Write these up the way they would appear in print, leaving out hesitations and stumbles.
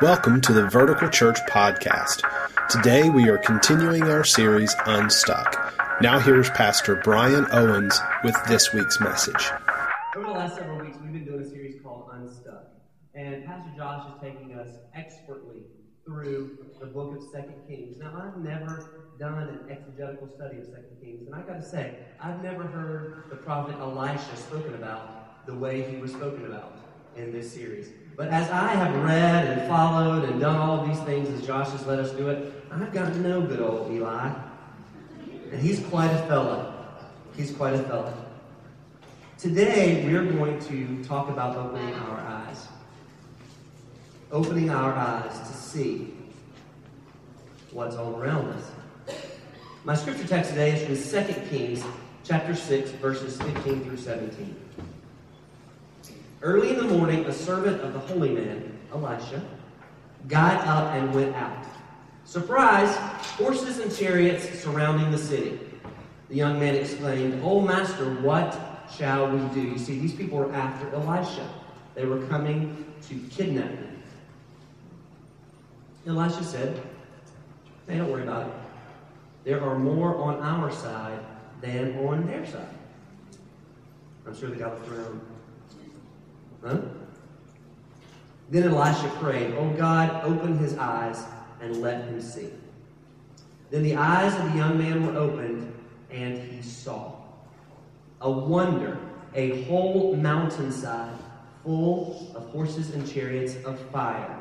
Welcome to the Vertical Church Podcast. Today we are continuing our series, Unstuck. Now here's Pastor Brian Owens with this week's message. Over the last several weeks, we've been doing a series called Unstuck. And Pastor Josh is taking us expertly through the book of 2 Kings. Now, I've never done an exegetical study of 2 Kings. And I got to say, I've never heard the prophet Elisha spoken about the way he was spoken about in this series. But as I have read and followed and done all these things as Josh has let us do it, I've gotten to know good old Eli. And he's quite a fella. He's quite a fella. Today, we're going to talk about opening our eyes. Opening our eyes to see what's all around us. My scripture text today is from 2 Kings chapter 6, verses 15 through 17. Early in the morning, a servant of the holy man, Elisha, got up and went out. Surprise! Horses and chariots surrounding the city. The young man exclaimed, "O master, what shall we do?" You see, these people were after Elisha. They were coming to kidnap him. Elisha said, "Hey, don't worry about it. There are more on our side than on their side." I'm sure they got the room. Huh? Then Elisha prayed, "Oh God, open his eyes and let him see." Then the eyes of the young man were opened, and he saw. A wonder, a whole mountainside full of horses and chariots of fire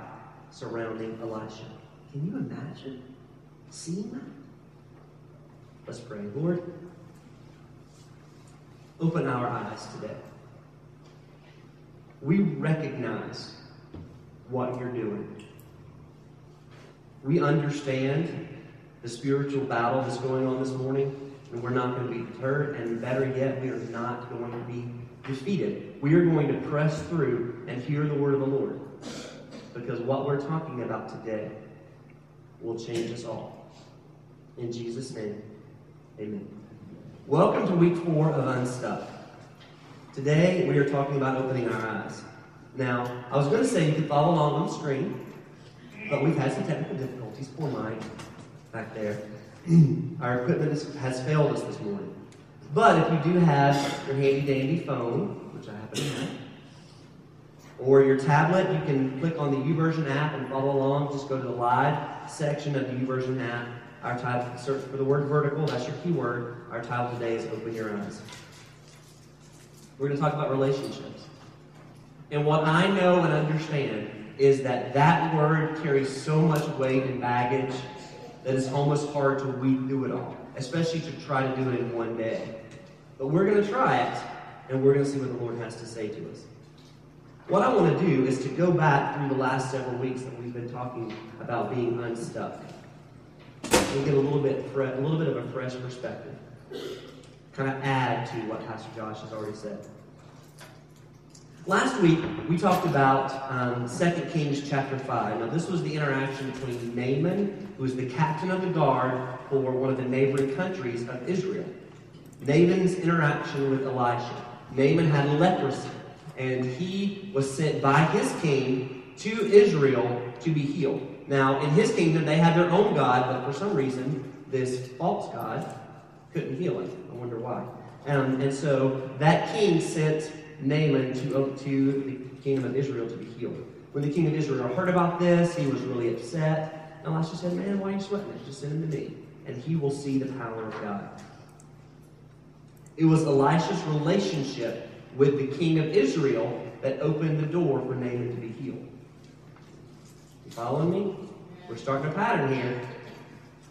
surrounding Elisha. Can you imagine seeing that? Let's pray. Lord, open our eyes today. We recognize what you're doing. We understand the spiritual battle that's going on this morning, and we're not going to be deterred, and better yet, we are not going to be defeated. We are going to press through and hear the word of the Lord, because what we're talking about today will change us all. In Jesus' name, amen. Welcome to week 4 of Unstuck. Today, we are talking about opening our eyes. Now, I was going to say you could follow along on the screen, but we've had some technical difficulties. Poor Mike back there. Our equipment has failed us this morning. But if you do have your handy-dandy phone, which I happen to have, or your tablet, you can click on the YouVersion app and follow along. Just go to the live section of the YouVersion app. Our title, search for the word vertical. That's your keyword. Our title today is Open Your Eyes. We're going to talk about relationships. And what I know and understand is that word carries so much weight and baggage that it's almost hard to weed through it all, especially to try to do it in one day. But we're going to try it, and we're going to see what the Lord has to say to us. What I want to do is to go back through the last several weeks that we've been talking about being unstuck. We'll get a little bit of a fresh perspective. Kind of add to what Pastor Josh has already said. Last week, we talked about 2 Kings chapter 5. Now, this was the interaction between Naaman, who was the captain of the guard for one of the neighboring countries of Israel. Naaman's interaction with Elisha. Naaman had leprosy, and he was sent by his king to Israel to be healed. Now, in his kingdom, they had their own god, but for some reason, this false god couldn't heal him. I wonder why. And so that king sent Naaman to the kingdom of Israel to be healed. When the king of Israel heard about this, he was really upset. And Elisha said, "Man, why are you sweating it? Just send him to me, and he will see the power of God." It was Elisha's relationship with the king of Israel that opened the door for Naaman to be healed. You following me? We're starting a pattern here.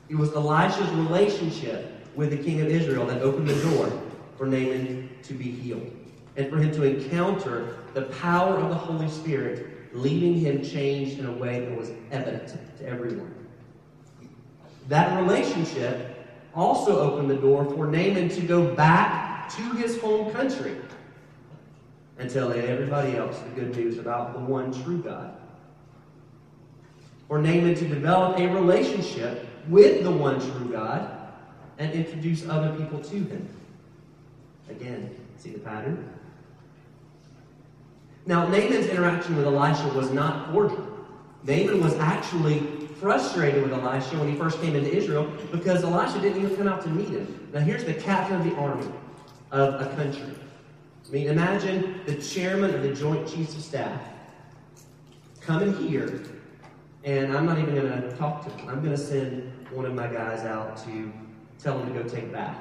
It was Elisha's relationship with the king of Israel that opened the door for Naaman to be healed and for him to encounter the power of the Holy Spirit, leaving him changed in a way that was evident to everyone. That relationship also opened the door for Naaman to go back to his home country and tell everybody else the good news about the one true God. For Naaman to develop a relationship with the one true God and introduce other people to him. Again, see the pattern? Now, Naaman's interaction with Elisha was not cordial. Naaman was actually frustrated with Elisha when he first came into Israel because Elisha didn't even come out to meet him. Now here's the captain of the army of a country. I mean, imagine the chairman of the Joint Chiefs of Staff coming here, and I'm not even going to talk to him. I'm going to send one of my guys out to tell him to go take a bath.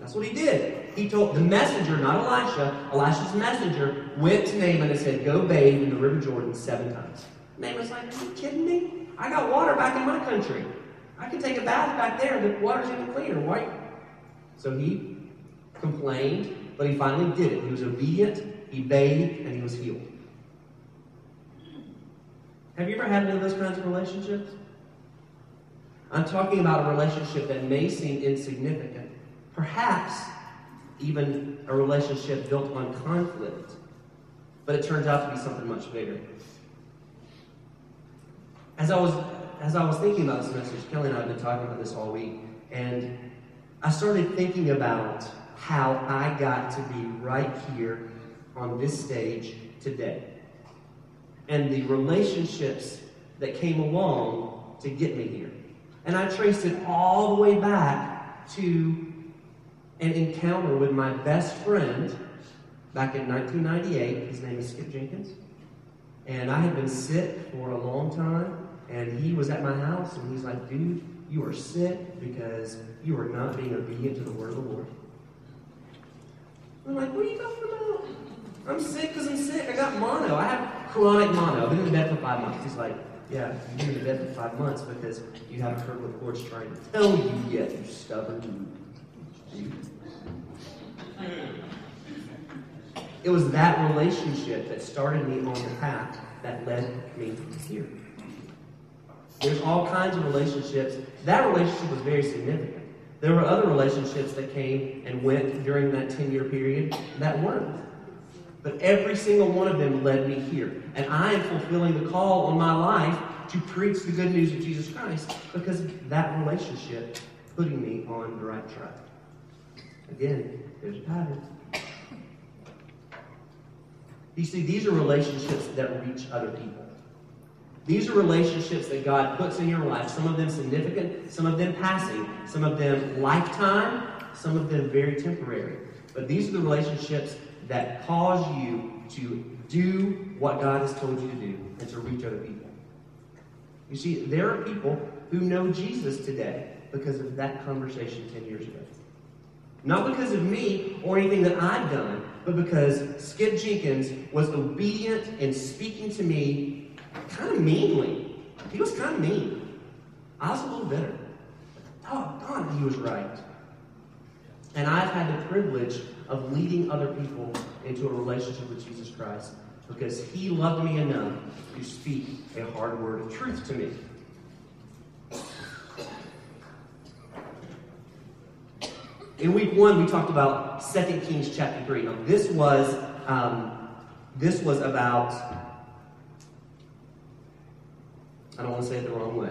That's what he did. He told the messenger, not Elisha, Elisha's messenger, went to Naaman and said, go bathe in the River Jordan 7 times. Naaman's like, are you kidding me? I got water back in my country. I can take a bath back there. The water's even cleaner, right? So he complained, but he finally did it. He was obedient, he bathed, and he was healed. Have you ever had any of those kinds of relationships? I'm talking about a relationship that may seem insignificant. Perhaps even a relationship built on conflict, but it turns out to be something much bigger. As I was thinking about this message, Kelly and I have been talking about this all week, and I started thinking about how I got to be right here on this stage today, and the relationships that came along to get me here. And I traced it all the way back to an encounter with my best friend back in 1998. His name is Skip Jenkins. And I had been sick for a long time, and he was at my house, and he's like, dude, you are sick because you are not being obedient to the word of the Lord. I'm like, what are you talking about? I'm sick because I'm sick. I got mono. I have chronic mono. I've been in bed for 5 months. He's like, yeah, you've been in bed for 5 months because you haven't heard what the Lord's trying to tell you yet, you stubborn dude. It was that relationship that started me on the path that led me here. There's all kinds of relationships. That relationship was very significant. There were other relationships that came and went during that 10-year period that weren't. But every single one of them led me here. And I am fulfilling the call on my life to preach the good news of Jesus Christ because of that relationship putting me on the right track. Again, there's a pattern. You see, these are relationships that reach other people. These are relationships that God puts in your life, some of them significant, some of them passing, some of them lifetime, some of them very temporary. But these are the relationships that cause you to do what God has told you to do and to reach other people. You see, there are people who know Jesus today because of that conversation 10 years ago. Not because of me or anything that I've done, but because Skip Jenkins was obedient and speaking to me kind of meanly. He was kind of mean. I was a little bitter. Oh, God, he was right. And I've had the privilege of leading other people into a relationship with Jesus Christ because he loved me enough to speak a hard word of truth to me. In week one, we talked about 2 Kings chapter 3. Now, this was about, I don't want to say it the wrong way.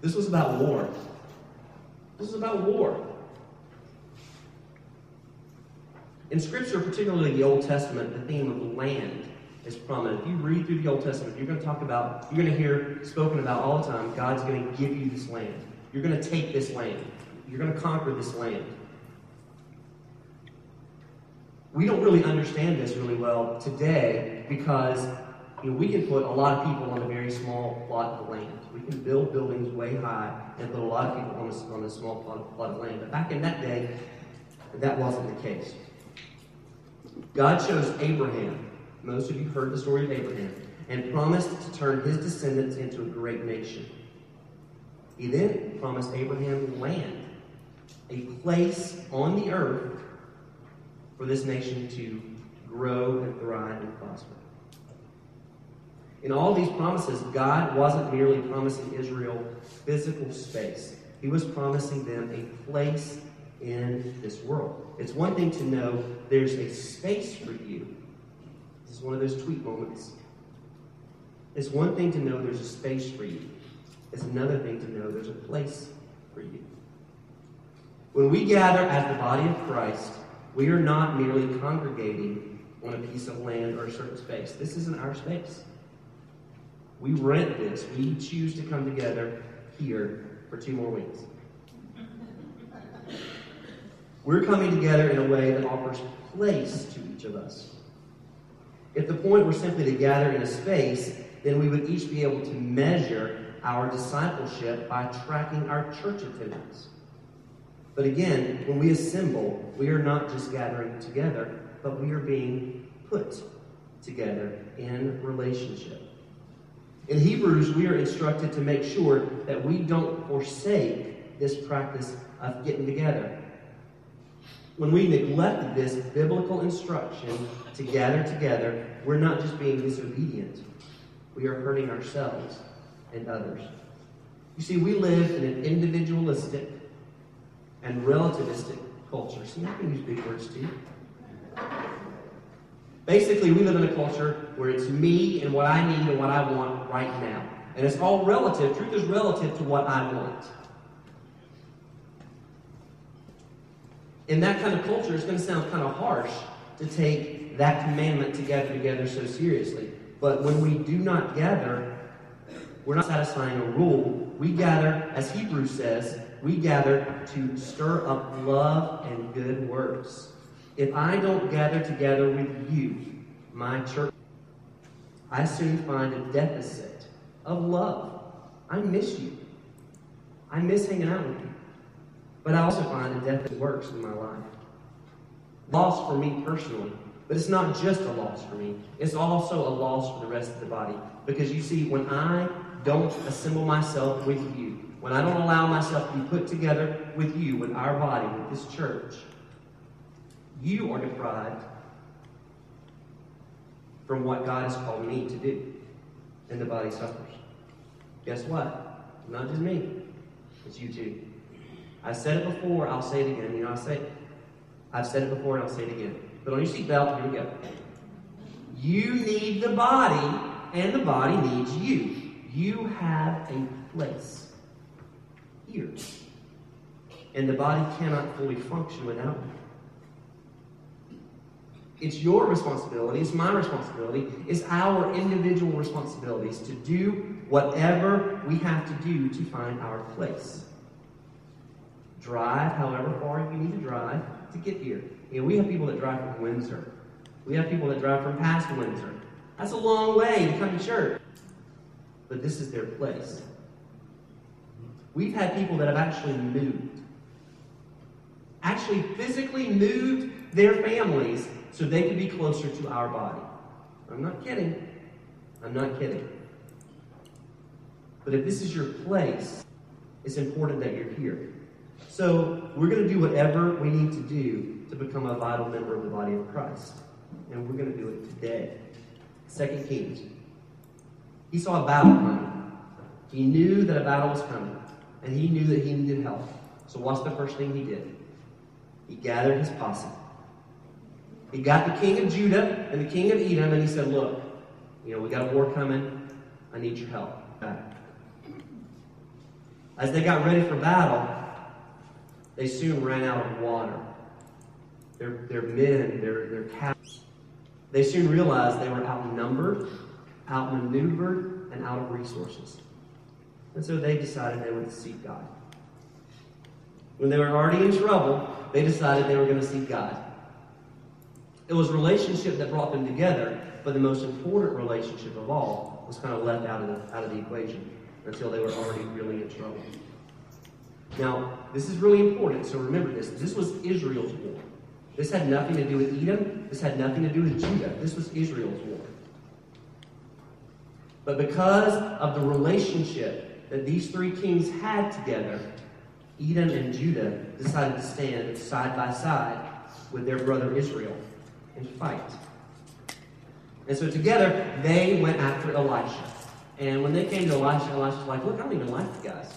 This was about war. This is about war. In Scripture, particularly the Old Testament, the theme of land is prominent. If you read through the Old Testament, you're going to hear spoken about all the time, God's going to give you this land. You're going to take this land. You're going to conquer this land. We don't really understand this really well today because we can put a lot of people on a very small plot of land. We can build buildings way high and put a lot of people on a small plot of land. But back in that day, that wasn't the case. God chose Abraham. Most of you heard the story of Abraham. And promised to turn his descendants into a great nation. He then promised Abraham land, a place on the earth for this nation to grow and thrive and prosper. In all these promises, God wasn't merely promising Israel physical space. He was promising them a place in this world. It's one thing to know there's a space for you. This is one of those tweet moments. It's one thing to know there's a space for you. It's another thing to know there's a place for you. When we gather as the body of Christ, we are not merely congregating on a piece of land or a certain space. This isn't our space. We rent this. We choose to come together here for 2 more weeks. We're coming together in a way that offers place to each of us. If the point were simply to gather in a space, then we would each be able to measure our discipleship by tracking our church attendance. But again, when we assemble, we are not just gathering together, but we are being put together in relationship. In Hebrews, we are instructed to make sure that we don't forsake this practice of getting together. When we neglect this biblical instruction to gather together, we're not just being disobedient. We are hurting ourselves and others. You see, we live in an individualistic and relativistic culture. See, I can use big words too. Basically, we live in a culture where it's me and what I need and what I want right now. And it's all relative. Truth is relative to what I want. In that kind of culture, it's going to sound kind of harsh to take that commandment to gather together so seriously. But when we do not gather, we're not satisfying a rule. We gather, as Hebrews says, we gather to stir up love and good works. If I don't gather together with you, my church, I soon find a deficit of love. I miss you. I miss hanging out with you. But I also find a deficit of works in my life. Loss for me personally. But it's not just a loss for me. It's also a loss for the rest of the body. Because you see, when I don't assemble myself with you, when I don't allow myself to be put together with you, with our body, with this church, you are deprived from what God has called me to do. And the body suffers. Guess what? It's not just me. It's you too. I've said it before. I'll say it again. You know, I've said it before and I'll say it again. Put on your seatbelt. Here we go. You need the body, and the body needs you. You have a place here. And the body cannot fully function without you. It's your responsibility. It's my responsibility. It's our individual responsibilities to do whatever we have to do to find our place. Drive however far you need to drive to get here. You know, we have people that drive from Windsor. We have people that drive from past Windsor. That's a long way to come to church. But this is their place. We've had people that have actually moved. Actually physically moved their families so they could be closer to our body. I'm not kidding. I'm not kidding. But if this is your place, it's important that you're here. So we're going to do whatever we need to do to become a vital member of the body of Christ. And we're going to do it today. 2 Kings. He saw a battle coming. He knew that a battle was coming. And he knew that he needed help. So what's the first thing he did? He gathered his posse. He got the king of Judah and the king of Edom, and he said, look, you know, we got a war coming. I need your help. As they got ready for battle, they soon ran out of water. Their men, their captives, they soon realized they were outnumbered, outmaneuvered, and out of resources. And so they decided they would seek God. When they were already in trouble, they decided they were going to seek God. It was relationship that brought them together, but the most important relationship of all was kind of left out of the equation until they were already really in trouble. Now, this is really important, so remember this. This was Israel's war. This had nothing to do with Edom. This had nothing to do with Judah. This was Israel's war. But because of the relationship that these 3 kings had together, Edom and Judah decided to stand side by side with their brother Israel and fight. And so together, they went after Elisha. And when they came to Elisha, Elisha's like, look, I don't even like you guys.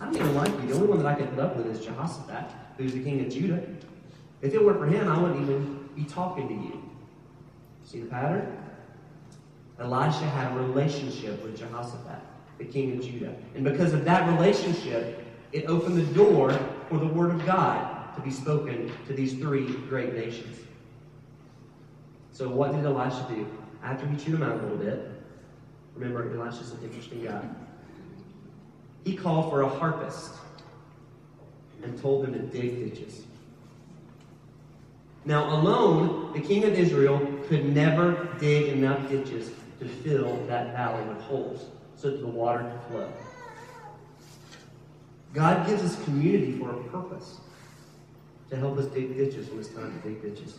I don't even like you. The only one that I can put up with is Jehoshaphat, who's the king of Judah. If it weren't for him, I wouldn't even be talking to you. See the pattern? Elisha had a relationship with Jehoshaphat, the king of Judah. And because of that relationship, it opened the door for the word of God to be spoken to these 3 great nations. So what did Elisha do? After he chewed him out a little bit, remember Elisha's an interesting guy, he called for a harpist and told them to dig ditches. Now alone, the king of Israel could never dig enough ditches to fill that valley with holes so that the water could flow. God gives us community for a purpose, to help us dig ditches when it's time to dig ditches.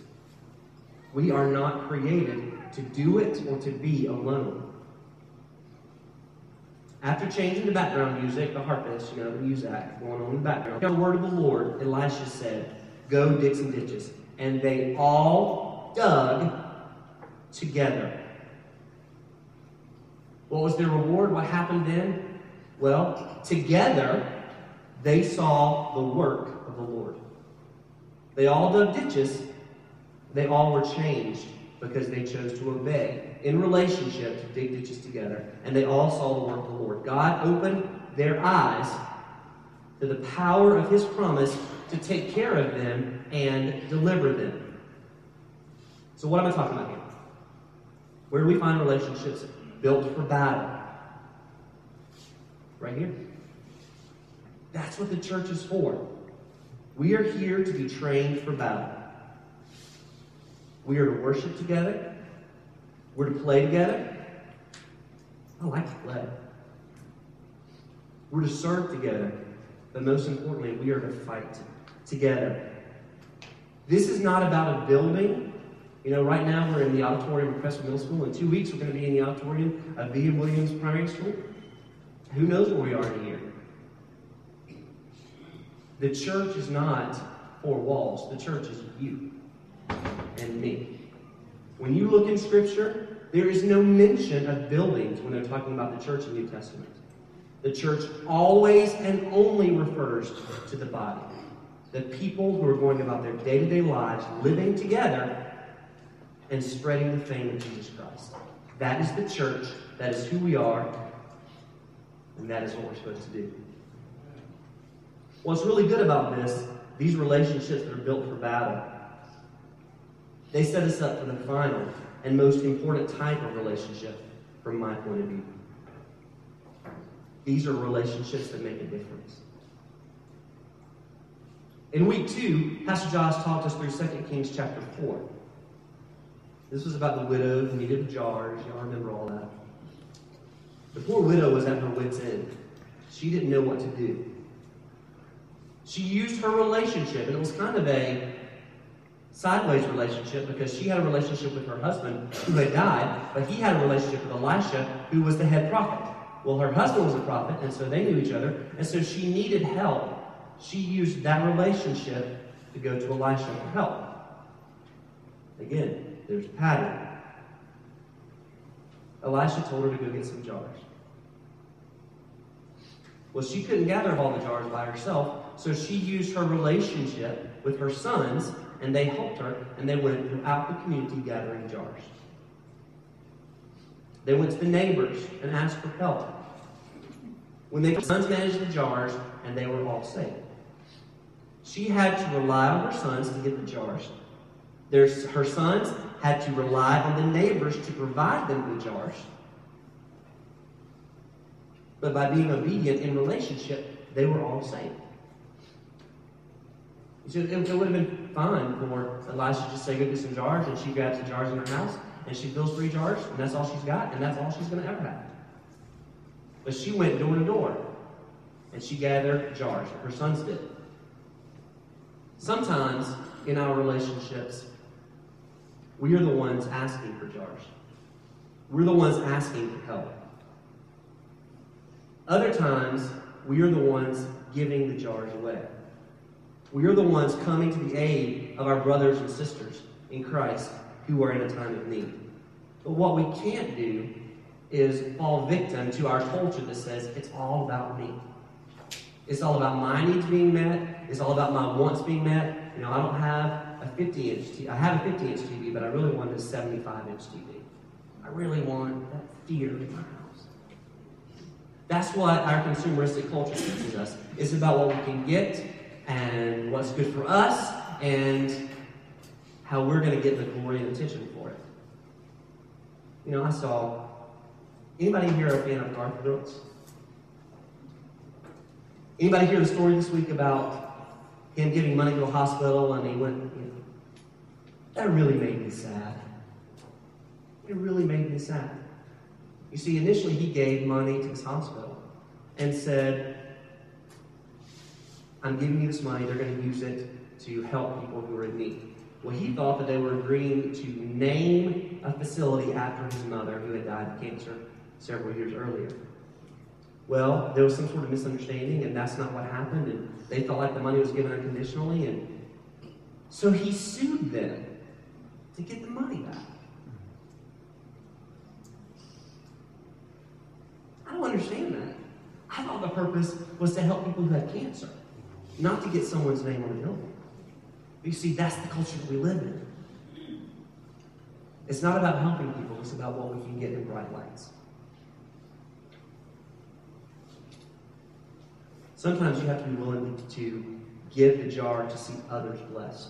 We are not created to do it or to be alone. After changing the background music, the harpist, you know, the music going on in the background, the word of the Lord, Elisha said, go dig some ditches. And they all dug together. What was their reward? What happened then? Well, together they saw the work of the Lord. They all dug ditches. They all were changed because they chose to obey in relationship to dig ditches together. And they all saw the work of the Lord. God opened their eyes to the power of his promise to take care of them and deliver them. So what am I talking about here? Where do we find relationships built for battle? Right here. That's what the church is for. We are here to be trained for battle. We are to worship together. We're to play together. I like to play. We're to serve together. But most importantly, we are to fight together. This is not about a building. You know, right now we're in the auditorium of Preston Middle School. In 2 weeks, we're going to be in the auditorium of B. Williams Primary School. Who knows where we are in a year? The church is not four walls. The church is you and me. When you look in Scripture, there is no mention of buildings when they're talking about the church in the New Testament. The church always and only refers to the body, the people who are going about their day-to-day lives, living together and spreading the fame of Jesus Christ. That is the church. That is who we are. And that is what we're supposed to do. What's really good about this, these relationships that are built for battle, they set us up for the final and most important type of relationship from my point of view. These are relationships that make a difference. In week 2, Pastor Josh talked us through 2 Kings chapter 4. This was about the widow who needed jars. Y'all remember all that. The poor widow was at her wit's end. She didn't know what to do. She used her relationship, and it was kind of a sideways relationship because she had a relationship with her husband who had died, but he had a relationship with Elisha, who was the head prophet. Well, her husband was a prophet, and so they knew each other, and so she needed help. She used that relationship to go to Elisha for help. Again, there's a pattern. Elisha told her to go get some jars. Well, she couldn't gather all the jars by herself, so she used her relationship with her sons, and they helped her, and they went throughout the community gathering jars. They went to the neighbors and asked for help. When the sons managed the jars, and they were all saved. She had to rely on her sons to get the jars. Her sons had to rely on the neighbors to provide them the jars. But by being obedient in relationship, they were all saved. So it would have been fine for Elisha to just say, go get some jars, and she grabs the jars in her house, and she fills 3 jars, and that's all she's got, and that's all she's going to ever have. But she went door to door, and she gathered jars. Her sons did. Sometimes, in our relationships, we are the ones asking for jars. We're the ones asking for help. Other times, we are the ones giving the jars away. We are the ones coming to the aid of our brothers and sisters in Christ who are in a time of need. But what we can't do is fall victim to our culture that says, it's all about me. It's all about my needs being met. It's all about my wants being met. You know, I don't have a 50-inch TV. I have a 50-inch TV, but I really want a 75-inch TV. I really want that theater in my house. That's what our consumeristic culture teaches us. It's about what we can get and what's good for us and how we're going to get the glory and attention for it. You know, I saw, anybody here a fan of Garth Brooks? Anybody hear the story this week about him giving money to a hospital and he went, you know, that really made me sad. It really made me sad. You see, initially he gave money to this hospital and said, I'm giving you this money, they're going to use it to help people who are in need. Well, he thought that they were agreeing to name a facility after his mother who had died of cancer several years earlier. Well, there was some sort of misunderstanding, and that's not what happened, and they felt like the money was given unconditionally, and so he sued them to get the money back. I don't understand that. I thought the purpose was to help people who had cancer, not to get someone's name on a building. You see, that's the culture that we live in. It's not about helping people, it's about what we can get in bright lights. Sometimes you have to be willing to give the jar to see others blessed.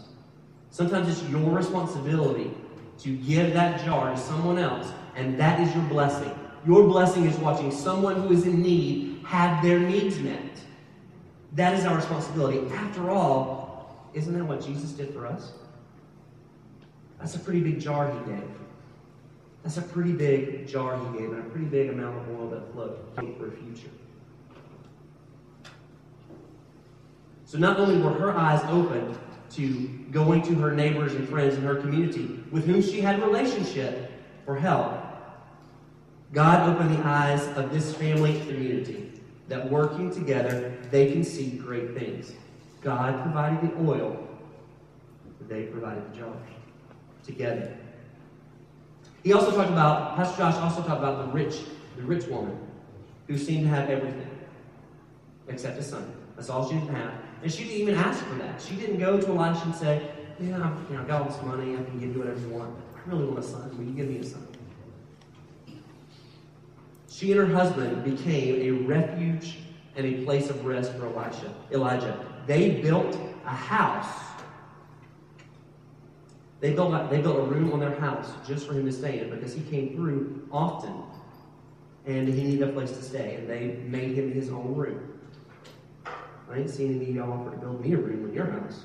Sometimes it's your responsibility to give that jar to someone else, and that is your blessing. Your blessing is watching someone who is in need have their needs met. That is our responsibility. After all, isn't that what Jesus did for us? That's a pretty big jar he gave. That's a pretty big jar he gave, and a pretty big amount of oil that flowed for a future. So not only were her eyes open to going to her neighbors and friends in her community with whom she had a relationship for help, God opened the eyes of this family community that working together, they can see great things. God provided the oil, they provided the jar together. He also talked about, Pastor Josh also talked about the rich woman who seemed to have everything except a son. That's all she didn't have. And she didn't even ask for that. She didn't go to Elisha and say, yeah, I got all this money, I can give you whatever you want. I really want a son. Will you give me a son? She and her husband became a refuge and a place of rest for Elijah. They built a house. They built a room on their house just for him to stay in because he came through often and he needed a place to stay, and they made him his own room. I ain't seen any of y'all offer to build me a room in your house.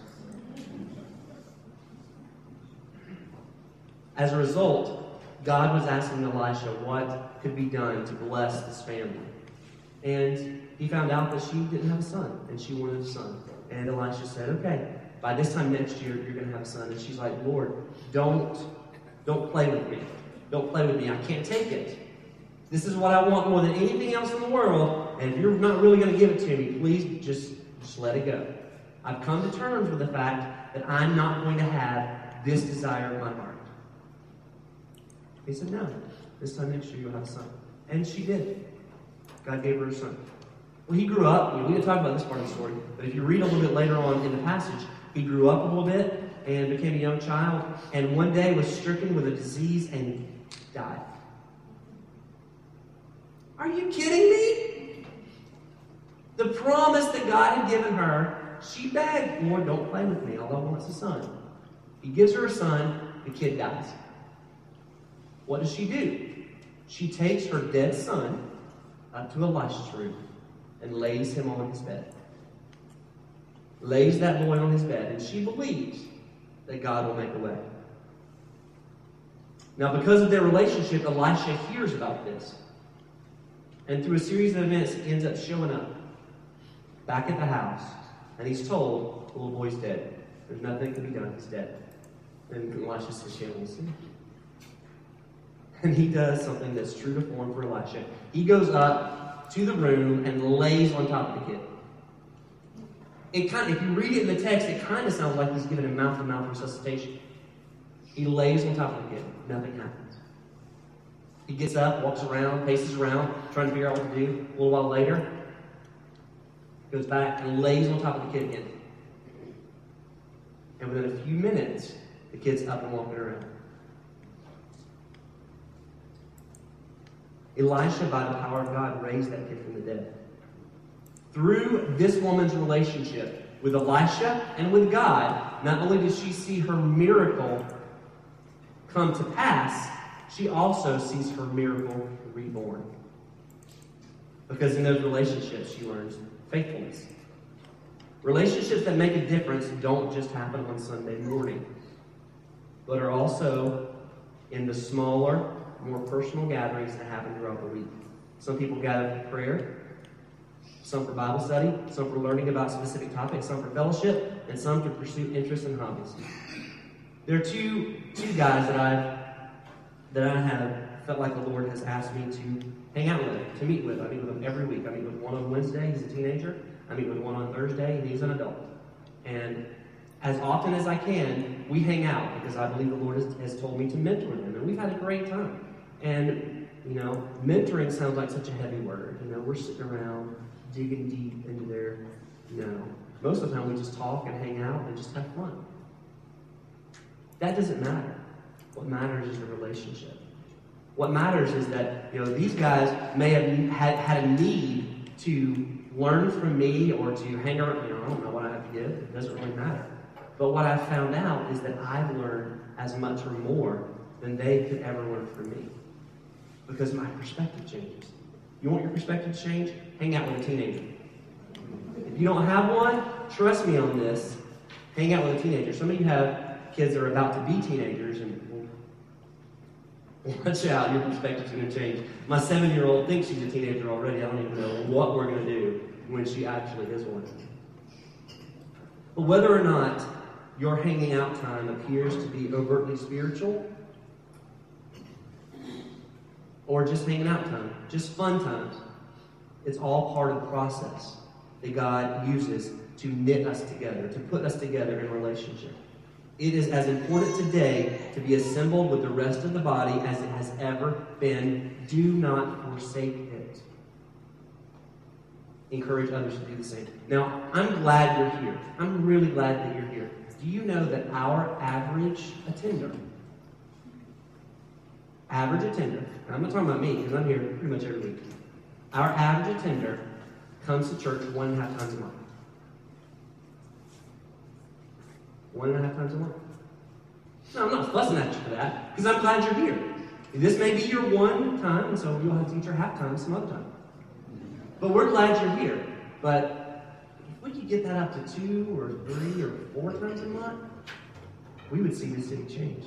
As a result, God was asking Elisha what could be done to bless this family. And he found out that she didn't have a son, and she wanted a son. And Elisha said, okay, by this time next year, you're going to have a son. And she's like, Lord, don't play with me. Don't play with me. I can't take it. This is what I want more than anything else in the world, and if you're not really going to give it to me, please just let it go. I've come to terms with the fact that I'm not going to have this desire in my heart. He said, no, this time next year, you'll have a son. And she did. God gave her a son. Well, he grew up. You know, we didn't talk about this part of the story, but if you read a little bit later on in the passage, he grew up a little bit and became a young child, and one day was stricken with a disease and died. Are you kidding me? The promise that God had given her, she begged, Lord, don't play with me. All I want is a son. He gives her a son. The kid dies. What does she do? She takes her dead son up to Elisha's room and lays him on his bed. Lays that boy on his bed, and she believes that God will make a way. Now, because of their relationship, Elisha hears about this, and through a series of events, he ends up showing up back at the house, and he's told, the little boy's dead. There's nothing that can be done, he's dead. And Elisha says, yeah, we'll see. And he does something that's true to form for Elisha. He goes up to the room and lays on top of the kid. If you read it in the text, it kind of sounds like he's giving him mouth-to-mouth resuscitation. He lays on top of the kid. Nothing happens. He gets up, walks around, paces around, trying to figure out what to do. A little while later, goes back and lays on top of the kid again. And within a few minutes, the kid's up and walking around. Elisha, by the power of God, raised that kid from the dead. Through this woman's relationship with Elisha and with God, not only did she see her miracle come to pass, she also sees her miracle reborn. Because in those relationships, she learns faithfulness. Relationships that make a difference don't just happen on Sunday morning, but are also in the smaller, more personal gatherings that happen throughout the week. Some people gather for prayer, some for Bible study, some for learning about specific topics, some for fellowship, and some to pursue interests and hobbies. There are two guys that I have felt like the Lord has asked me to hang out with, to meet with. I meet with them every week. I meet with one on Wednesday, he's a teenager. I meet with one on Thursday, and he's an adult. And as often as I can, we hang out because I believe the Lord has told me to mentor them, and we've had a great time. And, you know, mentoring sounds like such a heavy word. You know, we're sitting around digging deep into their, you know, most of the time we just talk and hang out and just have fun. That doesn't matter. What matters is the relationship. What matters is that, you know, these guys may have had a need to learn from me or to hang around. You know, I don't know what I have to give. It doesn't really matter. But what I found out is that I've learned as much or more than they could ever learn from me. Because my perspective changes. You want your perspective to change? Hang out with a teenager. If you don't have one, trust me on this. Hang out with a teenager. Some of you have kids that are about to be teenagers, and watch out, your perspective's going to change. My 7-year-old thinks she's a teenager already. I don't even know what we're going to do when she actually is one. But whether or not your hanging out time appears to be overtly spiritual, or just hanging out time, just fun times, it's all part of the process that God uses to knit us together, to put us together in relationship. It is as important today to be assembled with the rest of the body as it has ever been. Do not forsake it. Encourage others to do the same. Now, I'm glad you're here. I'm really glad that you're here. Do you know that our average attender, and I'm not talking about me because I'm here pretty much every week, our average attender comes to church 1.5 times a month. 1.5 times a month. Now, I'm not fussing at you for that, because I'm glad you're here. And this may be your one time, and so you'll have to eat your half time some other time. But we're glad you're here. But if we could get that up to 2 or 3 or 4 times a month, we would see the city change.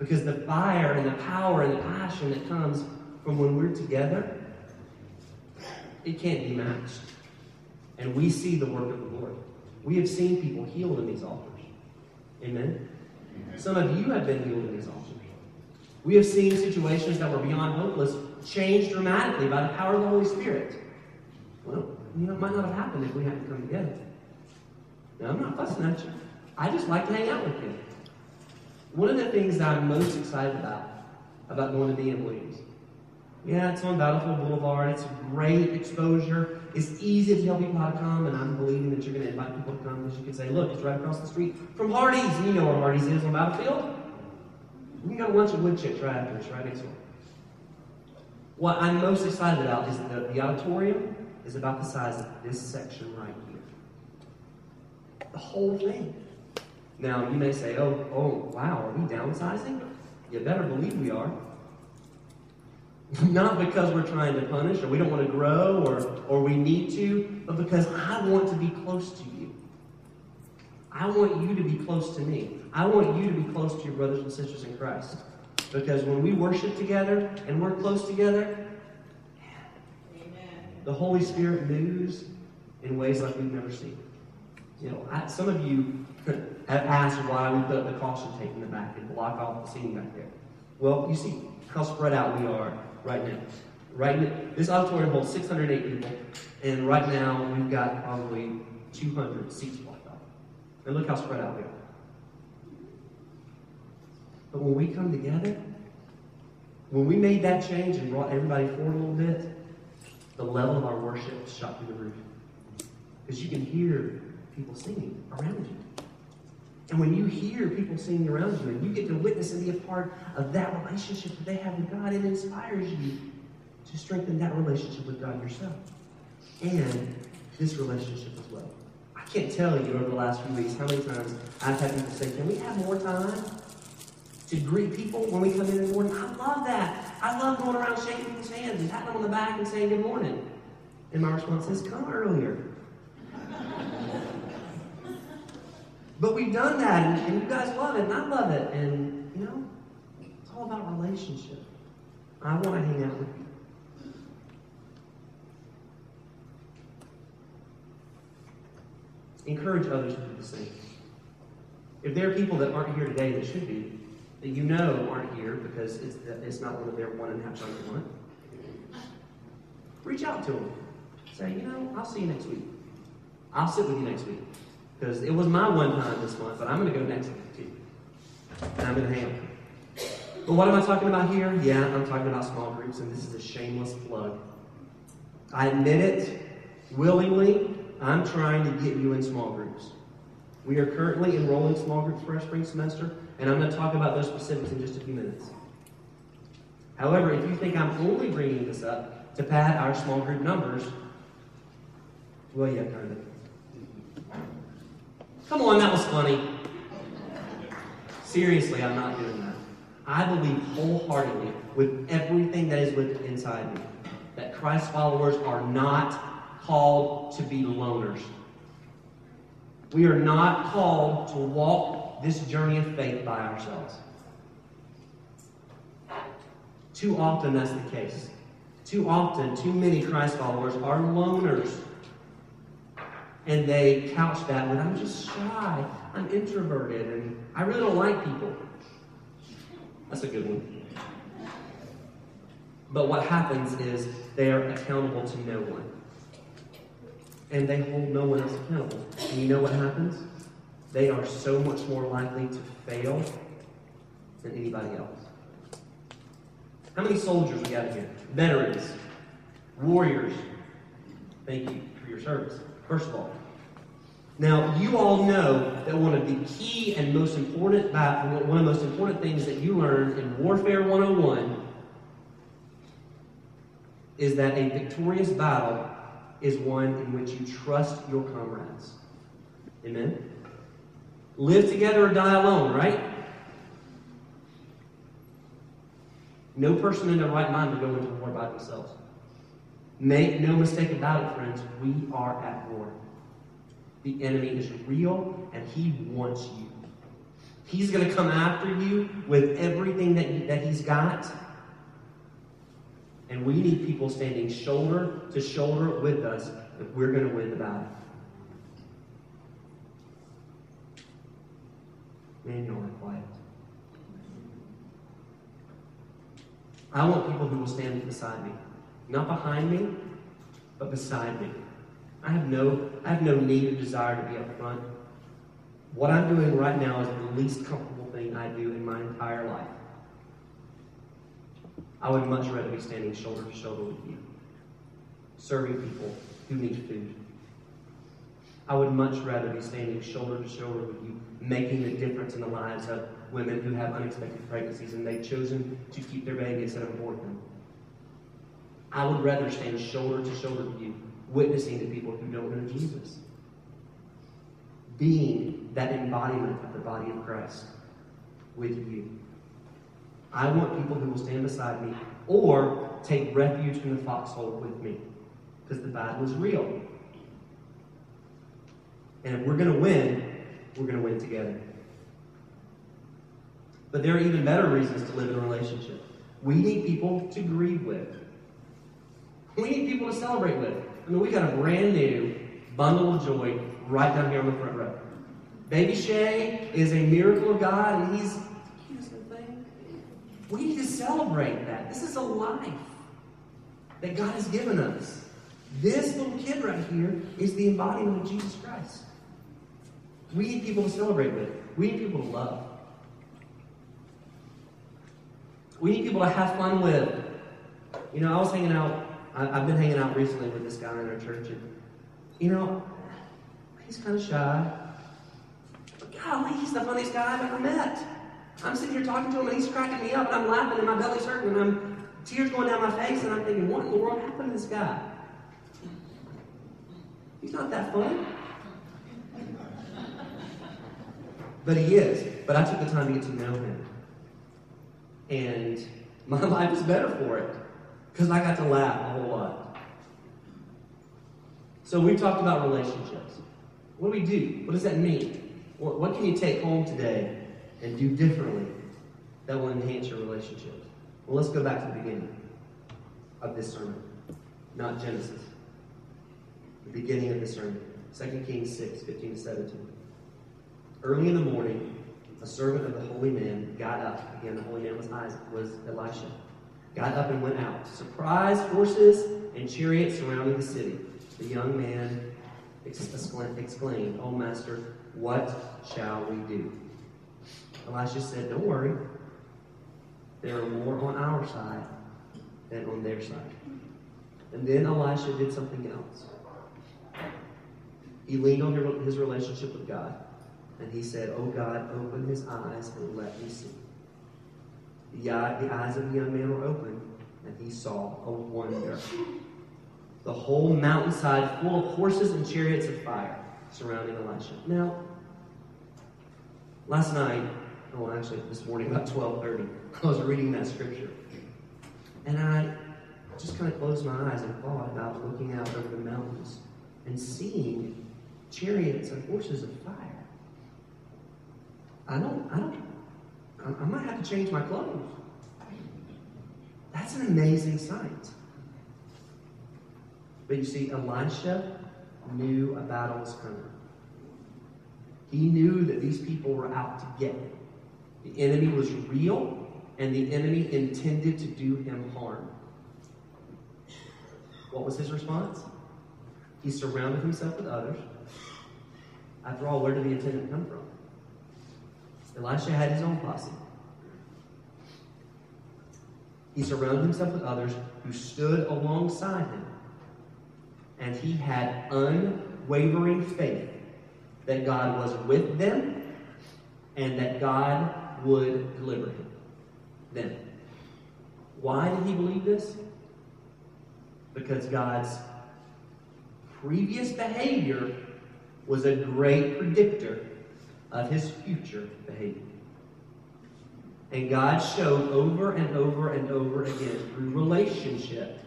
Because the fire and the power and the passion that comes from when we're together, it can't be matched. And we see the work of the Lord. We have seen people healed in these altars. Amen? Amen. Some of you have been healed in these altars. We have seen situations that were beyond hopeless change dramatically by the power of the Holy Spirit. Well, you know, it might not have happened if we hadn't come together. Now, I'm not fussing at you. I just like to hang out with you. One of the things that I'm most excited about going to DM Williams. Yeah, it's on Battlefield Boulevard. It's great exposure. It's easy to tell people how to come, and I'm believing that you're going to invite people to come because you can say, look, it's right across the street from Hardee's. You know where Hardee's is on Battlefield. We can go to lunch at Woodchick's right after this, right next door. What I'm most excited about is the auditorium is about the size of this section right here. The whole thing. Now, you may say, oh, wow, are we downsizing? You better believe we are. Not because we're trying to punish or we don't want to grow or we need to, but because I want to be close to you. I want you to be close to me. I want you to be close to your brothers and sisters in Christ. Because when we worship together and we're close together, amen, the Holy Spirit moves in ways like we've never seen. You know, some of you have asked why we put the caution tape in the back and block off the scene back there. Well, you see how spread out we are right now. Right now, this auditorium holds 608 people, and right now we've got probably 200 seats blocked off. And look how spread out we are. But when we come together, when we made that change and brought everybody forward a little bit, the level of our worship shot through the roof. Because you can hear people singing around you. And when you hear people singing around you and you get to witness and be a part of that relationship that they have with God, it inspires you to strengthen that relationship with God yourself and this relationship as well. I can't tell you over the last few weeks how many times I've had people say, can we have more time to greet people when we come in the morning. I love that. I love going around shaking people's hands and patting them on the back and saying good morning. And my response is, come earlier. But we've done that, and you guys love it, and I love it. And, you know, it's all about relationship. I want to hang out with you. Encourage others to do the same. If there are people that aren't here today that should be, that you know aren't here because it's not one of their 1.5 times a month, reach out to them. Say, you know, I'll see you next week. I'll sit with you next week. Because it was my 1 time this month, but I'm going to go next week too. And I'm going to hang out. But what am I talking about here? Yeah, I'm talking about small groups, and this is a shameless plug. I admit it willingly. I'm trying to get you in small groups. We are currently enrolling small groups for our spring semester, and I'm going to talk about those specifics in just a few minutes. However, if you think I'm only bringing this up to pad our small group numbers, well, yeah, kind of. Come on, that was funny. Seriously, I'm not doing that. I believe wholeheartedly with everything that is within inside me that Christ followers are not called to be loners. We are not called to walk this journey of faith by ourselves. Too often that's the case. Too often, too many Christ followers are loners. And they couch that with, I'm just shy, I'm introverted, and I really don't like people. That's a good one. But what happens is they are accountable to no one. And they hold no one else accountable. And you know what happens? They are so much more likely to fail than anybody else. How many soldiers we got here? Veterans, warriors. Thank you for your service. First of all, now you all know that one of the key and most important, one of the most important things that you learn in Warfare 101 is that a victorious battle is one in which you trust your comrades. Amen? Live together or die alone, right? No person in their right mind would go into war by themselves. Make no mistake about it, friends, we are at war. The enemy is real, and he wants you. He's going to come after you with everything that he's got. And we need people standing shoulder to shoulder with us if we're going to win the battle. Man, y'all are quiet. I want people who will stand beside me. Not behind me, but beside me. I have no need or desire to be up front. What I'm doing right now is the least comfortable thing I do in my entire life. I would much rather be standing shoulder to shoulder with you, serving people who need food. I would much rather be standing shoulder to shoulder with you, making a difference in the lives of women who have unexpected pregnancies and they've chosen to keep their baby instead of abort them. I would rather stand shoulder to shoulder with you, witnessing to people who don't know Jesus. Being that embodiment of the body of Christ with you. I want people who will stand beside me or take refuge in the foxhole with me. Because the battle is real. And if we're going to win, we're going to win together. But there are even better reasons to live in a relationship. We need people to grieve with. We need people to celebrate with. I mean, we got a brand new bundle of joy right down here on the front row. Baby Shay is a miracle of God, and he's the cutest thing. We need to celebrate that. This is a life that God has given us. This little kid right here is the embodiment of Jesus Christ. We need people to celebrate with. We need people to love. We need people to have fun with. You know, I've been hanging out recently with this guy in our church, and, you know, he's kind of shy. But golly, he's the funniest guy I've ever met. I'm sitting here talking to him, and he's cracking me up, and I'm laughing, and my belly's hurting, and I'm tears going down my face, and I'm thinking, what in the world happened to this guy? He's not that funny. But he is. But I took the time to get to know him. And my life is better for it because I got to laugh a whole lot. So we've talked about relationships. What do we do? What does that mean? What can you take home today and do differently that will enhance your relationship? Well, let's go back to the beginning of this sermon, not Genesis. The beginning of the sermon, 2 Kings 6, 15-17. Early in the morning, a servant of the holy man got up. Again, the holy man was Elisha. Got up and went out. Surprised horses and chariots surrounding the city. The young man exclaimed, "O master, what shall we do?" Elisha said, "Don't worry. There are more on our side than on their side." And then Elisha did something else. He leaned on his relationship with God, and he said, "Oh God, open his eyes and let me see." The eyes of the young man were opened, and he saw a wonder. The whole mountainside full of horses and chariots of fire surrounding Elisha. Now, last night, well, actually this morning about 12:30, I was reading that scripture, and I just kind of closed my eyes and thought about looking out over the mountains and seeing chariots and horses of fire. I might have to change my clothes. That's an amazing sight. But you see, Elisha knew a battle was coming. He knew that these people were out to get him. The enemy was real, and the enemy intended to do him harm. What was his response? He surrounded himself with others. After all, where did the attendant come from? Elisha had his own posse. He surrounded himself with others who stood alongside him. And he had unwavering faith that God was with them and that God would deliver them. Why did he believe this? Because God's previous behavior was a great predictor of his future behavior. And God showed over and over and over again through relationship,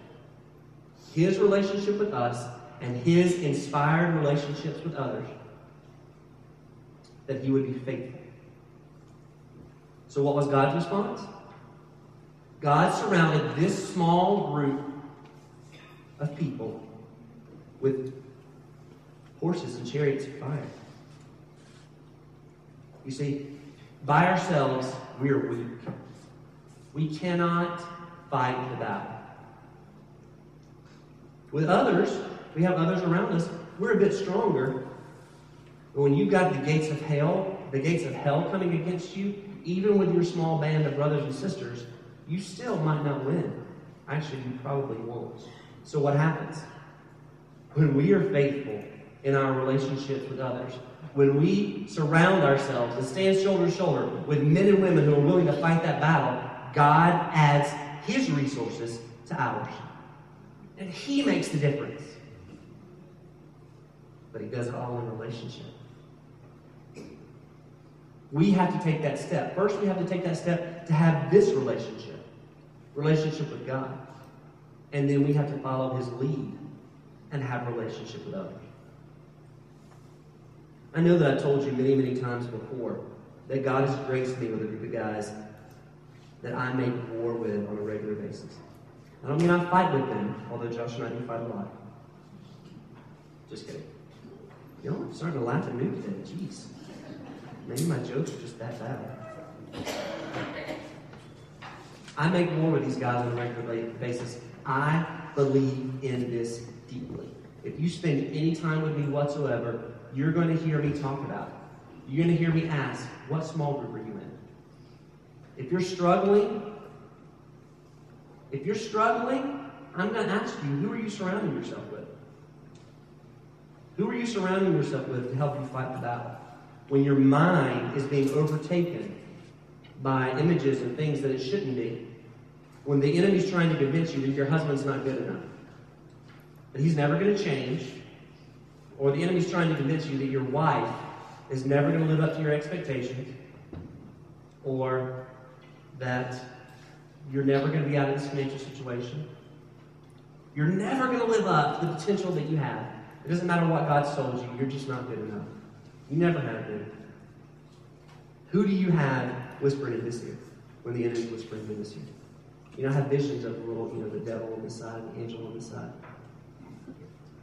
his relationship with us and his inspired relationships with others, that he would be faithful. So what was God's response? God surrounded this small group of people with horses and chariots of fire. You see, by ourselves, we are weak. We cannot fight the battle. With others, we have others around us, we're a bit stronger. But when you've got the gates of hell coming against you, even with your small band of brothers and sisters, you still might not win. Actually, you probably won't. So what happens? When we are faithful in our relationships with others, when we surround ourselves and stand shoulder to shoulder with men and women who are willing to fight that battle, God adds his resources to ours. And he makes the difference. But he does it all in relationship. We have to take that step. First, we have to take that step to have this relationship with God. And then we have to follow his lead and have a relationship with others. I know that I told you many, many times before that God has graced me with a group of guys that I make war with on a regular basis. I don't mean I fight with them, although Josh and I do fight a lot. Just kidding. You know, I'm starting to laugh at me today. Jeez. Maybe my jokes are just that bad. I make war with these guys on a regular basis. I believe in this deeply. If you spend any time with me whatsoever, you're going to hear me talk about it. You're going to hear me ask, what small group are you in? If you're struggling, I'm going to ask you, who are you surrounding yourself with? Who are you surrounding yourself with to help you fight the battle? When your mind is being overtaken by images and things that it shouldn't be, when the enemy's trying to convince you that your husband's not good enough, that he's never going to change, or the enemy's trying to convince you that your wife is never going to live up to your expectations, or that You're never going to be out of this financial situation. You're never going to live up to the potential that you have. It doesn't matter what God's told you. You're just not good enough. You never have been. Who do you have whispering in his ear when the enemy's whispering in his ear? You know, I have visions of the devil on this side, the angel on this side.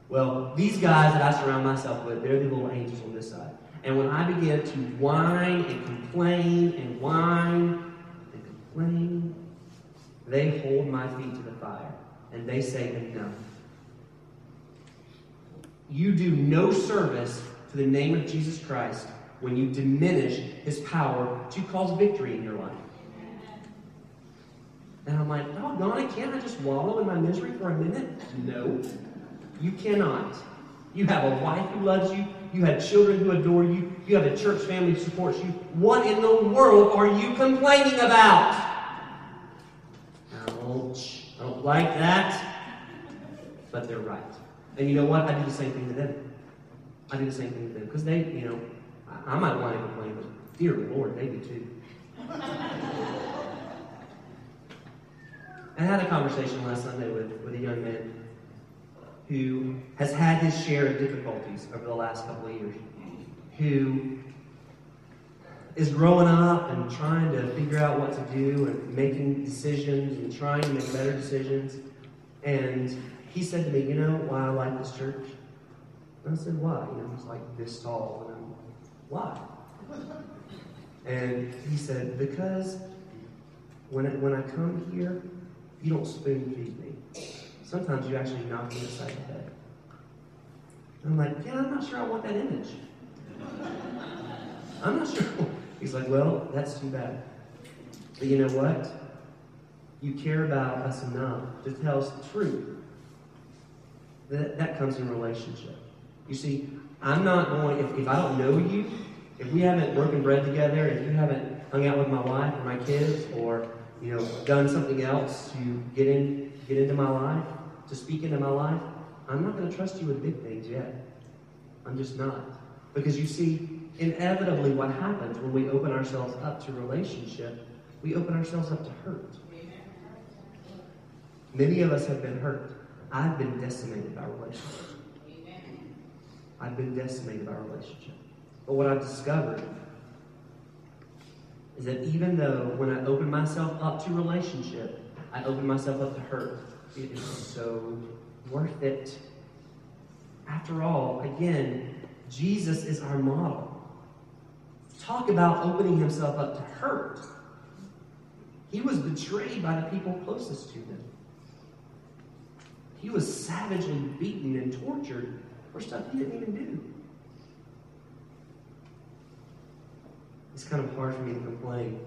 Well, these guys that I surround myself with, they're the little angels on this side. And when I begin to whine and complain and whine and complain, they hold my feet to the fire. And they say, no. You do no service to the name of Jesus Christ when you diminish his power to cause victory in your life. And I'm like, oh, Donnie, can't I just wallow in my misery for a minute? No, you cannot. You have a wife who loves you. You have children who adore you. You have a church family who supports you. What in the world are you complaining about? Ouch. I don't like that. But they're right. And you know what? I do the same thing to them. I do the same thing to them. Because they, I might want to complain, but dear Lord, they do too. I had a conversation last Sunday with a young man who has had his share of difficulties over the last couple of years, who is growing up and trying to figure out what to do and making decisions and trying to make better decisions. And he said to me, you know why I like this church? And I said, why? He's like this tall. And I'm like, why? And he said, because when I come here, you don't spoon feed me. Sometimes you actually knock me upside the head. And I'm like, yeah, I'm not sure I want that image. I'm not sure. He's like, well, that's too bad. But you know what? You care about us enough to tell us the truth. That comes in relationship. You see, I'm not going, if I don't know you, if we haven't broken bread together, if you haven't hung out with my wife or my kids or done something else to get into my life, to speak into my life, I'm not going to trust you with big things yet. I'm just not. Because you see, inevitably what happens when we open ourselves up to relationship, we open ourselves up to hurt. Many of us have been hurt. I've been decimated by relationship. I've been decimated by relationship. But what I've discovered is that even though when I open myself up to relationship, I open myself up to hurt, it is so worth it. After all, again, Jesus is our model. Talk about opening himself up to hurt. He was betrayed by the people closest to him. He was savagely beaten and tortured for stuff he didn't even do. It's kind of hard for me to complain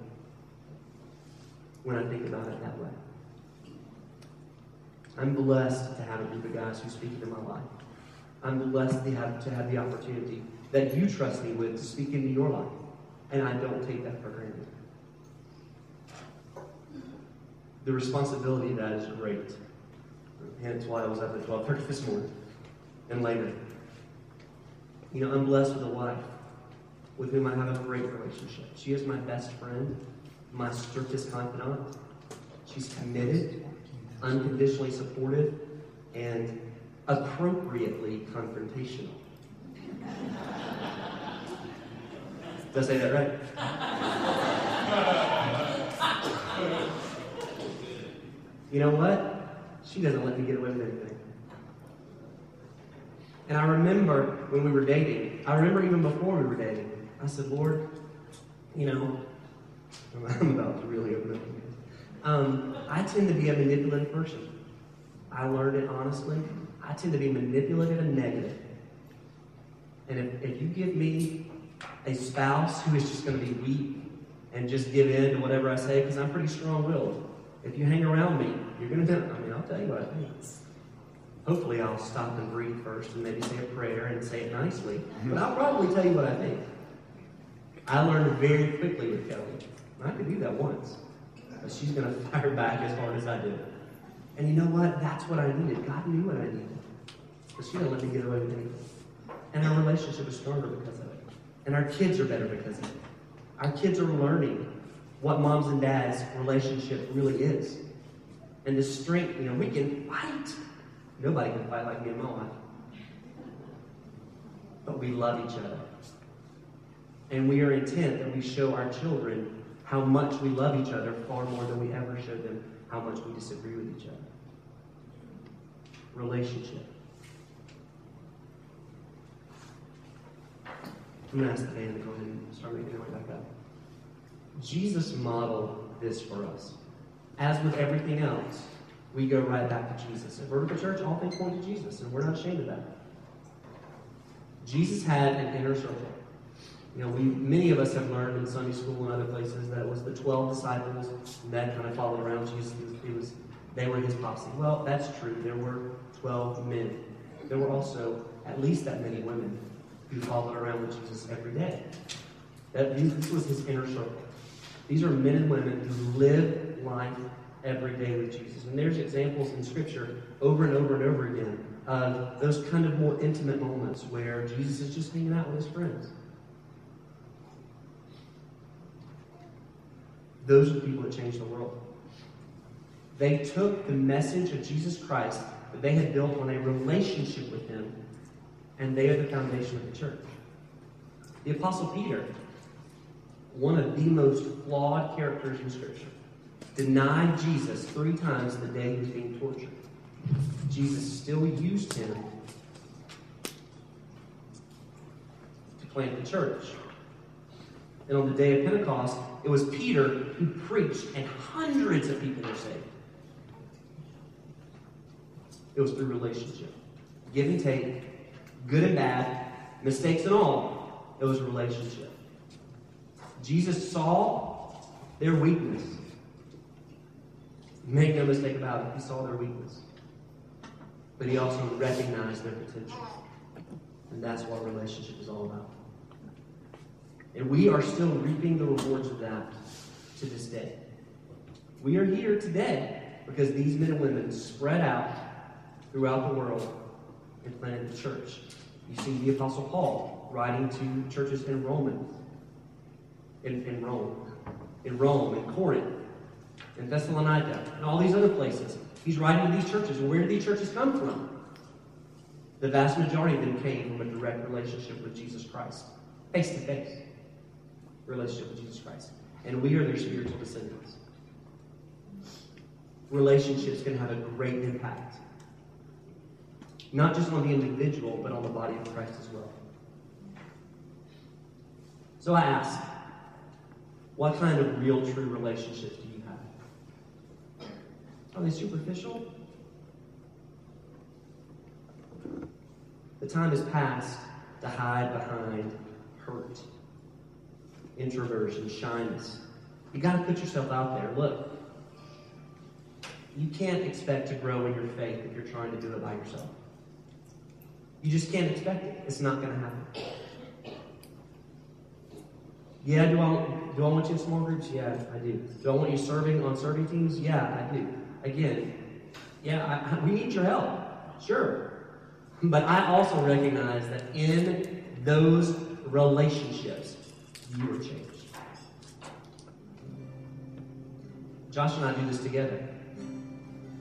when I think about it that way. I'm blessed to have a group of guys who speak into my life. I'm blessed to have the opportunity that you trust me with to speak into your life. And I don't take that for granted. The responsibility of that is great. Hence why I was up at 12:30 this morning and later. I'm blessed with a wife with whom I have a great relationship. She is my best friend, my strictest confidant. She's committed, unconditionally supportive, and appropriately confrontational. Did I say that right? You know what? She doesn't let me get away with anything. And I remember when we were dating, I remember even before we were dating, I said, Lord, I'm about to really open up again. I tend to be a manipulative person. I learned it honestly. I tend to be manipulative and negative. And if you give me a spouse who is just going to be weak and just give in to whatever I say, because I'm pretty strong-willed, if you hang around me, you're going to, I'll tell you what I think. Hopefully I'll stop and breathe first and maybe say a prayer and say it nicely. But I'll probably tell you what I think. I learned very quickly with Kelly. I could do that once. But she's going to fire back as hard as I do. And you know what? That's what I needed. God knew what I needed. But she didn't let me get away with anything. And our relationship is stronger because of it. And our kids are better because of it. Our kids are learning what mom's and dad's relationship really is. And the strength, we can fight. Nobody can fight like me and my wife. But we love each other. And we are intent that we show our children how much we love each other far more than we ever show them how much we disagree with each other. Relationship. I'm going to ask the band to go ahead and start making their way back up. Jesus modeled this for us. As with everything else, we go right back to Jesus. At Vertical Church, all things point to Jesus, and we're not ashamed of that. Jesus had an inner circle. Many of us have learned in Sunday school and other places that it was the 12 disciples that kind of followed around Jesus. They were his posse. Well, that's true. There were 12 men. There were also at least that many women who followed around with Jesus every day. This was his inner circle. These are men and women who live life every day with Jesus. And there's examples in Scripture over and over and over again of those kind of more intimate moments where Jesus is just hanging out with his friends. Those are the people that changed the world. They took the message of Jesus Christ that they had built on a relationship with him, and they are the foundation of the church. The Apostle Peter, one of the most flawed characters in Scripture, denied Jesus 3 times the day he was being tortured. Jesus still used him to plant the church. And on the day of Pentecost, it was Peter who preached, and hundreds of people were saved. It was through relationship. Give and take, good and bad, mistakes and all. It was relationship. Jesus saw their weakness. Make no mistake about it, he saw their weakness. But he also recognized their potential. And that's what relationship is all about. And we are still reaping the rewards of that to this day. We are here today because these men and women spread out throughout the world and planted the church. You see the Apostle Paul writing to churches in Romans, in Rome, in Corinth, in Thessalonica, and all these other places. He's writing to these churches. Where did these churches come from? The vast majority of them came from a direct relationship with Jesus Christ. Face-to-face relationship with Jesus Christ. And we are their spiritual descendants. Relationships can have a great impact. Not just on the individual, but on the body of Christ as well. So I ask, what kind of real, true relationships do you have? Are they superficial? The time has passed to hide behind hurt, introversion, shyness. You got to put yourself out there. Look, you can't expect to grow in your faith if you're trying to do it by yourself. You just can't expect it. It's not going to happen. Yeah, do I want you in small groups? Yeah, I do. Do I want you serving on serving teams? Yeah, I do. Again, yeah, we need your help. Sure. But I also recognize that in those relationships, you are changed. Josh and I do this together.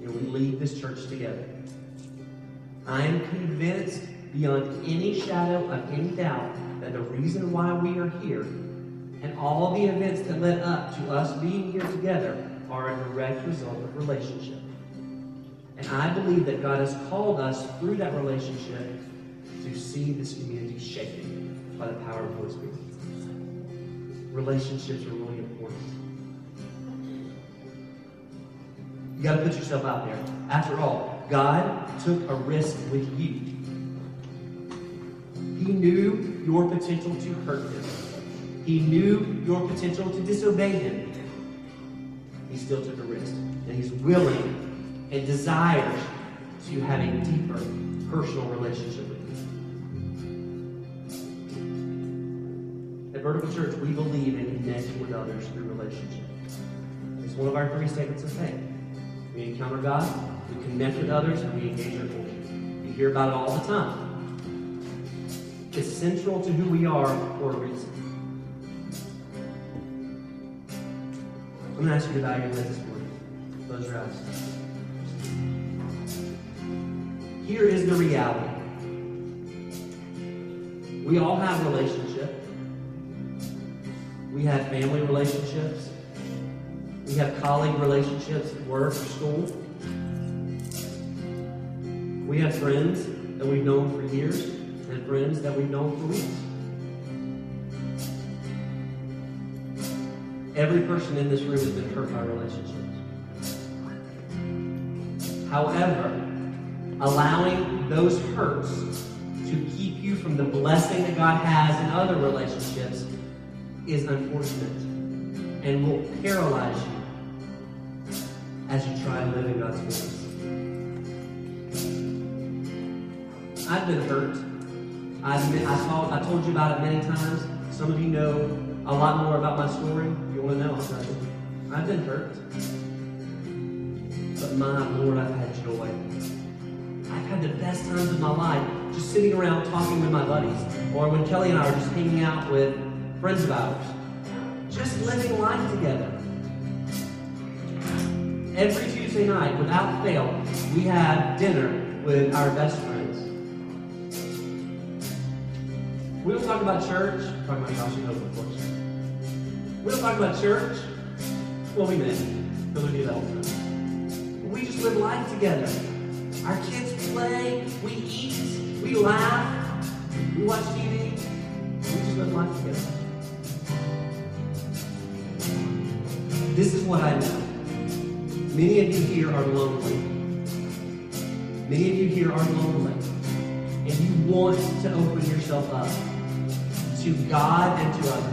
We lead this church together. I am convinced beyond any shadow of any doubt that the reason why we are here and all the events that led up to us being here together are a direct result of relationship. And I believe that God has called us through that relationship to see this community shaken by the power of the Holy Spirit. Relationships are really important. You got to put yourself out there. After all, God took a risk with you. He knew your potential to hurt him. He knew your potential to disobey him. He still took a risk. And he's willing and desires to have a deeper personal relationship with you. At Vertical Church, we believe in connecting with others through relationship. It's one of our 3 statements of faith. We encounter God, we connect with others, and we engage our community. You hear about it all the time. It's central to who we are for a reason. I'm going to ask you to bow your heads this morning. Close your eyes. Here is the reality. We all have relationships. We have family relationships. We have colleague relationships at work or school. We have friends that we've known for years and friends that we've known for weeks. Every person in this room has been hurt by relationships. However, allowing those hurts to keep you from the blessing that God has in other relationships is unfortunate and will paralyze you as you try to live in God's will. I've been hurt. I told you about it many times. Some of you know a lot more about my story. If you want to know, I've been hurt. But my Lord, I've had joy. I've had the best times of my life just sitting around talking with my buddies, or when Kelly and I are just hanging out with friends of ours, just living life together. Every Tuesday night, without fail, we have dinner with our best friends. We don't talk about church. Talk about Josh and Hope, of course. We don't talk about church. Well, we may, because we do that all the time. We just live life together. Our kids play. We eat. We laugh. We watch TV. We just live life together. This is what I know. Many of you here are lonely. Many of you here are lonely. And you want to open yourself up to God and to others.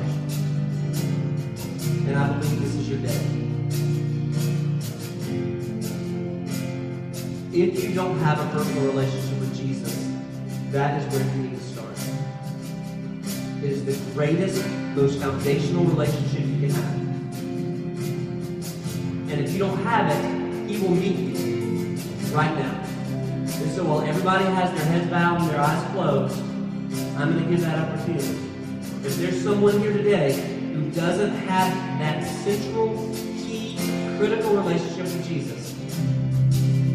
And I believe this is your day. If you don't have a personal relationship with Jesus, that is where you need to start. It is the greatest, most foundational relationship you can have. And if you don't have it, He will meet you right now. And so while everybody has their heads bowed and their eyes closed, I'm going to give that opportunity. If there's someone here today who doesn't have that central, key, critical relationship with Jesus,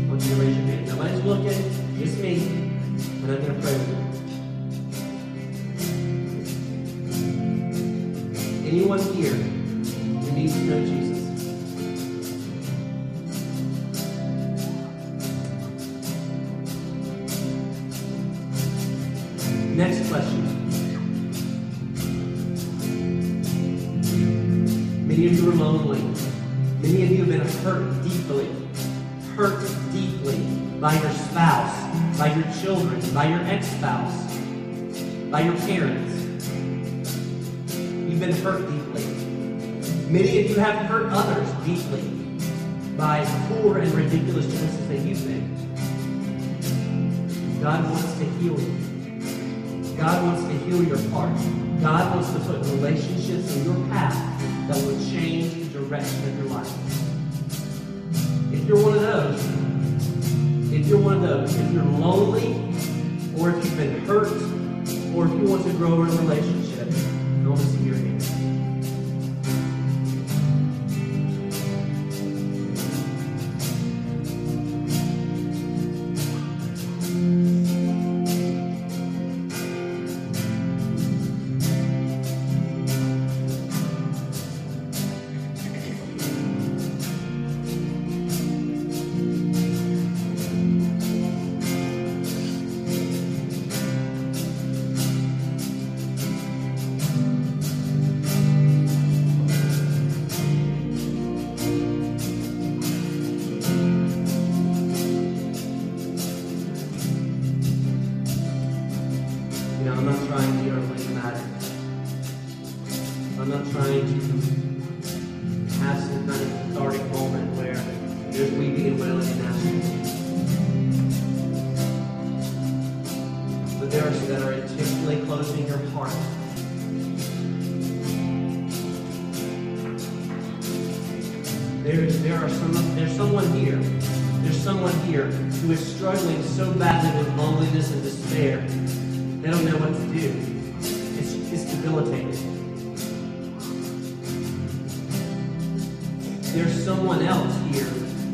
I want you to raise your hand. Nobody's looking. It's me. And I'm going to pray with you. Anyone here who needs to know Jesus? Next question. Many of you are lonely. Many of you have been hurt deeply by your spouse, by your children, by your ex-spouse, by your parents. You've been hurt deeply. Many of you have hurt others deeply by poor and ridiculous choices that you've made. God wants to heal you. God wants to heal your heart. God wants to put relationships in your path that will change the direction of your life. If you're one of those, if you're lonely, or if you've been hurt, or if you want to grow in a relationship, I want to see your hand. Who is struggling so badly with loneliness and despair, they don't know what to do. It's debilitating. there's someone else here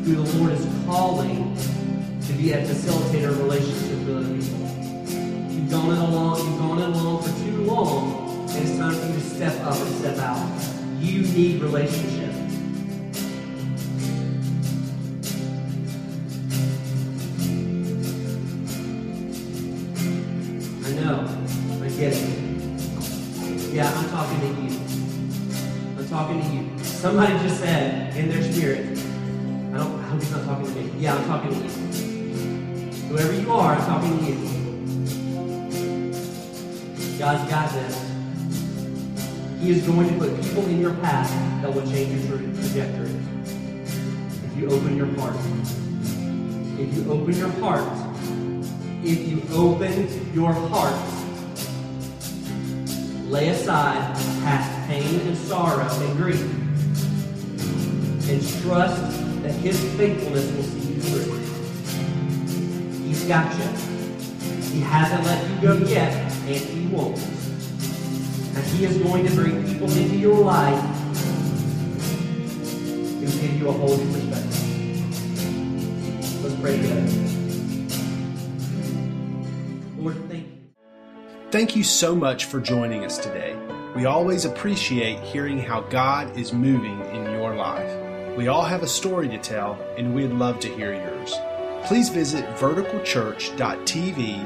who the Lord is calling to be a facilitator relationship with other people. You've gone it alone for too long, and it's time for you to step up and step out. You need relationship. I know. I get it. Yeah, I'm talking to you. I'm talking to you. Somebody just said in their spirit, I hope he's not talking to me. Yeah, I'm talking to you. Whoever you are, I'm talking to you. God's got this. He is going to put people in your path that will change your trajectory. If you open your heart. If you open your heart. If you open your heart, lay aside past pain and sorrow and grief, and trust that His faithfulness will see you through. He's got you. He hasn't let you go yet, and He won't. And He is going to bring people into your life who give you a whole new perspective. Let's pray together. Thank you so much for joining us today. We always appreciate hearing how God is moving in your life. We all have a story to tell, and we'd love to hear yours. Please visit VerticalChurch.tv